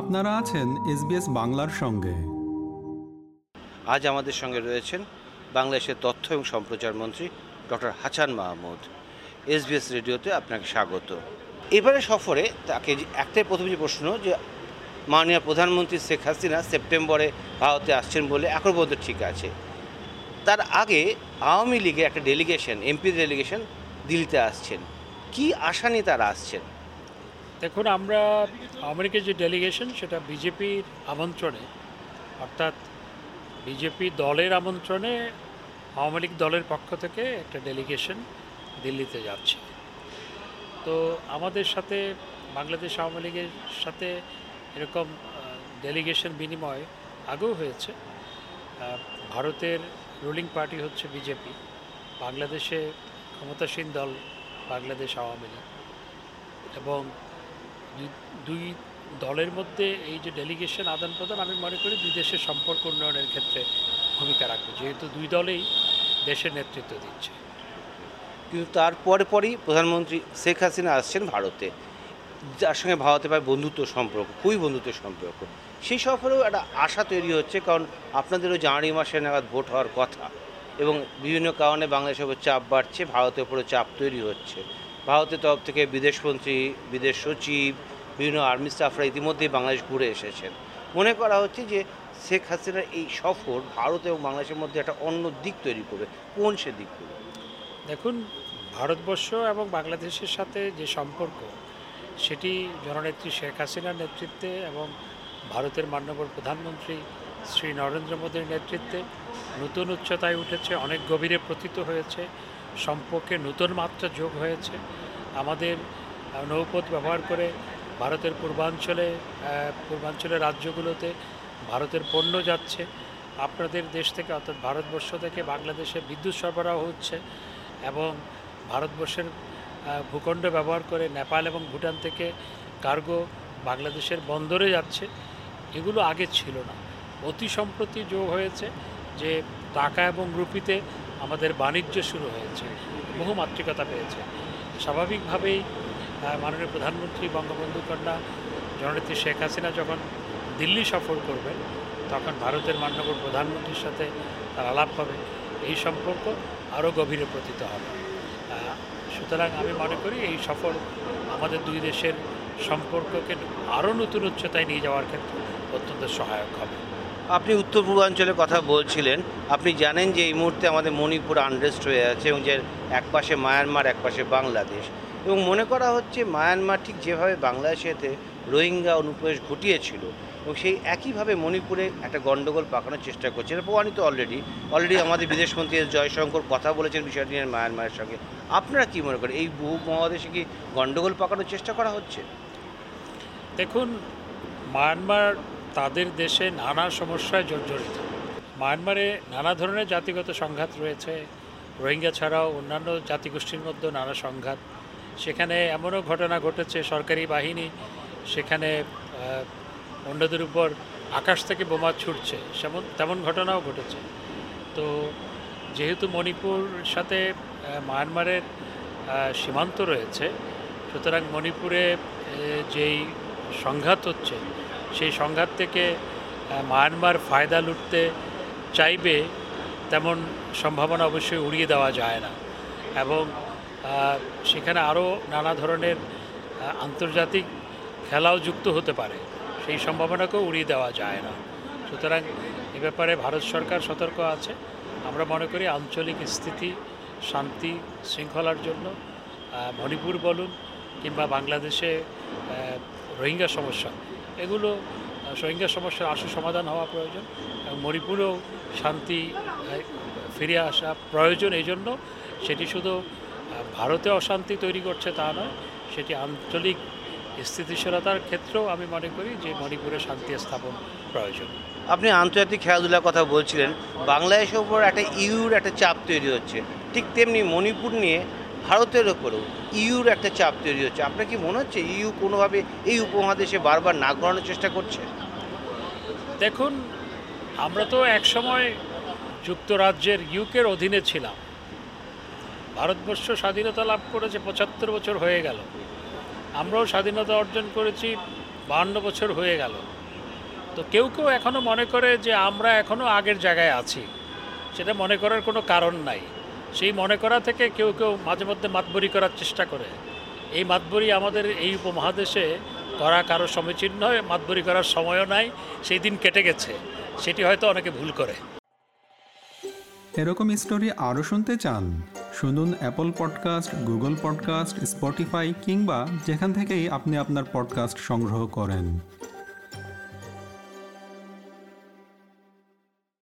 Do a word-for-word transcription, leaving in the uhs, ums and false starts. আপনারা আছেন S B S বাংলার সঙ্গে। আজ আমাদের সঙ্গে রয়েছেন বাংলাদেশের তথ্য এবং সম্প্রচার মন্ত্রী doctor Hasan Mahmud. S B S রেডিওতে আপনাকে স্বাগত। এবারে সফরে তাকে একটাই প্রথম যে প্রশ্ন, যে মাননীয় প্রধানমন্ত্রী শেখ হাসিনা সেপ্টেম্বরে ভারতে আসছেন বলে এখন পর্যন্ত ঠিক আছে, তার আগে আওয়ামী লীগের একটা ডেলিগেশন, এমপি ডেলিগেশন দিল্লিতে আসছেন, কি আশা নিয়ে তারা আসছেন? দেখুন, আমরা আমেরিকার যে ডেলিগেশন সেটা বিজেপির আমন্ত্রণে, অর্থাৎ বিজেপি দলের আমন্ত্রণে আওয়ামী লীগ দলের পক্ষ থেকে একটা ডেলিগেশন দিল্লিতে যাচ্ছে। তো আমাদের সাথে বাংলাদেশ আওয়ামী লীগের সাথে এরকম ডেলিগেশন বিনিময় আগেও হয়েছে। ভারতের রুলিং পার্টি হচ্ছে বিজেপি, বাংলাদেশে ক্ষমতাসীন দল বাংলাদেশ আওয়ামী লীগ, এবং দুই দলের মধ্যে এই যে ডেলিগেশন আদান প্রদান, আমি মনে করি দুই দেশের সম্পর্ক উন্নয়নের ক্ষেত্রে ভূমিকা রাখবে, যেহেতু দুই দলেই দেশের নেতৃত্ব দিচ্ছে। কিন্তু তারপরে পরই প্রধানমন্ত্রী শেখ হাসিনা আসছেন ভারতে, যার সঙ্গে ভারতে পায় বন্ধুত্ব সম্পর্ক, খুবই বন্ধুত্বের সম্পর্ক। সেই সফরেও একটা আশা তৈরি হচ্ছে, কারণ আপনাদেরও জানুয়ারি মাসে নাগাদ ভোট হওয়ার কথা, এবং বিভিন্ন কারণে বাংলাদেশের উপর চাপ বাড়ছে, ভারতের উপরও চাপ তৈরি হচ্ছে। ভারতের তরফ থেকে বিদেশমন্ত্রী, বিদেশ সচিব, বিভিন্ন আর্মি স্টাফরা ইতিমধ্যেই বাংলাদেশ ঘুরে এসেছেন। মনে করা হচ্ছে যে শেখ হাসিনার এই সফর ভারত এবং বাংলাদেশের মধ্যে একটা অন্য দিক তৈরি করবে। কোন সে দিকগুলো? দেখুন, ভারতবর্ষ এবং বাংলাদেশের সাথে যে সম্পর্ক সেটি জননেত্রী শেখ হাসিনার নেতৃত্বে এবং ভারতের মাননীয় প্রধানমন্ত্রী শ্রী নরেন্দ্র মোদীর নেতৃত্বে নতুন উচ্চতায় উঠেছে, অনেক গভীরে প্রতীত হয়েছে, সম্পর্কে নতুন মাত্রা যোগ হয়েছে। আমাদের নৌপথ ব্যবহার করে ভারতের পূর্বাঞ্চলে পূর্বাঞ্চলের রাজ্যগুলোতে ভারতের পণ্য যাচ্ছে, আপনাদের দেশ থেকে অর্থাৎ ভারতবর্ষ থেকে বাংলাদেশে বিদ্যুৎ সরবরাহ হচ্ছে, এবং ভারতবর্ষের ভূখণ্ড ব্যবহার করে নেপাল এবং ভুটান থেকে কার্গো বাংলাদেশের বন্দরে যাচ্ছে। এগুলো আগে ছিল না। অতি সম্প্রতি যোগ হয়েছে যে টাকা এবং রুপিতে আমাদের বাণিজ্য শুরু হয়েছে, বহুমাত্রিকতা পেয়েছে। স্বাভাবিকভাবেই মাননীয় প্রধানমন্ত্রী বঙ্গবন্ধু কন্যা জননেত্রী শেখ হাসিনা যখন দিল্লি সফর করবেন তখন ভারতের মাননীয় প্রধানমন্ত্রীর সাথে তার আলাপ হবে, এই সম্পর্ক আরও গভীরে প্রতীত হবে। সুতরাং আমি মনে করি এই সফর আমাদের দুই দেশের সম্পর্ককে আরও নতুন উচ্চতায় নিয়ে যাওয়ার ক্ষেত্রে অত্যন্ত সহায়ক হবে। আপনি উত্তর পূর্বাঞ্চলের কথা বলছিলেন, আপনি জানেন যে এই মুহূর্তে আমাদের মণিপুর আনরেস্ট হয়ে আছে, এবং যে একপাশে মায়ানমার, একপাশে বাংলাদেশ, এবং মনে করা হচ্ছে মায়ানমার ঠিক যেভাবে বাংলাদেশেতে রোহিঙ্গা অনুপ্রবেশ ঘটিয়েছিল এবং সেই একইভাবে মণিপুরে একটা গণ্ডগোল পাকানোর চেষ্টা করছে। এটা প্রমাণিত অলরেডি অলরেডি আমাদের বিদেশমন্ত্রী এস জয়শঙ্কর কথা বলেছেন বিষয়টি নিয়ে মায়ানমারের সঙ্গে। আপনারা কী মনে করেন, এই বহু মহাদেশে কি গণ্ডগোল পাকানোর চেষ্টা করা হচ্ছে? দেখুন, মায়ানমার তাদের দেশে নানা সমস্যায় জর্জরিত। মায়ানমারে নানা ধরনের জাতিগত সংঘাত রয়েছে, রোহিঙ্গা ছাড়াও অন্যান্য জাতিগোষ্ঠীর মধ্যে নানা সংঘাত। সেখানে এমনও ঘটনা ঘটেছে, সরকারি বাহিনী সেখানে অন্যদের উপর আকাশ থেকে বোমা ছুটছে, সেমন তেমন ঘটনাও ঘটেছে। তো যেহেতু মণিপুর সাথে মায়ানমারের সীমান্ত রয়েছে, সুতরাং মণিপুরে যেই সংঘাত হচ্ছে সেই সংঘাত থেকে মায়ানমার ফায়দা লুটতে চাইবে তেমন সম্ভাবনা অবশ্যই উড়িয়ে দেওয়া যায় না, এবং সেখানে আরও নানা ধরনের আন্তর্জাতিক খেলাও যুক্ত হতে পারে, সেই সম্ভাবনাকেও উড়িয়ে দেওয়া যায় না। সুতরাং এ ব্যাপারে ভারত সরকার সতর্ক আছে। আমরা মনে করি আঞ্চলিক স্থিতি, শান্তি, শৃঙ্খলার জন্য মণিপুর বলুন কিংবা বাংলাদেশে রোহিঙ্গা সমস্যা, এগুলো রোহিঙ্গা সমস্যার আশু সমাধান হওয়া প্রয়োজন, এবং মণিপুরেও শান্তি ফিরে আসা প্রয়োজন। এই জন্য সেটি শুধু ভারতে অশান্তি তৈরি করছে তা নয়, সেটি আঞ্চলিক স্থিতিশীলতার ক্ষেত্রেও আমি মনে করি যে মণিপুরে শান্তি স্থাপন প্রয়োজন। আপনি আন্তর্জাতিক খেলাধুলার কথা বলছিলেন, বাংলাদেশের ওপর একটা ইউর একটা চাপ তৈরি হচ্ছে, ঠিক তেমনি মণিপুর নিয়ে ভারতের ওপরেও ইউর একটা চাপ তৈরি হচ্ছে। আপনার কি মনে হচ্ছে ইউ কোনোভাবে এই উপমহাদেশে বারবার না ঘোরানোর চেষ্টা করছে? দেখুন, আমরা তো একসময় যুক্তরাজ্যের ইউকের অধীনে ছিলাম। ভারতবর্ষ স্বাধীনতা লাভ করেছে পঁচাত্তর বছর হয়ে গেল, আমরাও স্বাধীনতা অর্জন করেছি বাহান্ন বছর হয়ে গেল। তো কেউ কেউ এখনও মনে করে যে আমরা এখনও আগের জায়গায় আছি, সেটা মনে করার কোনো কারণ নাই। সেই মনে করা থেকে কেউ কেউ মাঝে মধ্যে মাতবরি করার চেষ্টা করে। এই মাতবরি আমাদের এই উপমহাদেশে করা কারো সমীচীন নয়, মাতবরি করার সময়ও নাই, সেই দিন কেটে গেছে, সেটি হয়তো অনেকে ভুল করে। এরকম স্টোরি আরও শুনতে চান? শুনুন Apple podcast, Google podcast, Spotify কিংবা যেখান থেকেই আপনি আপনার পডকাস্ট সংগ্রহ করেন।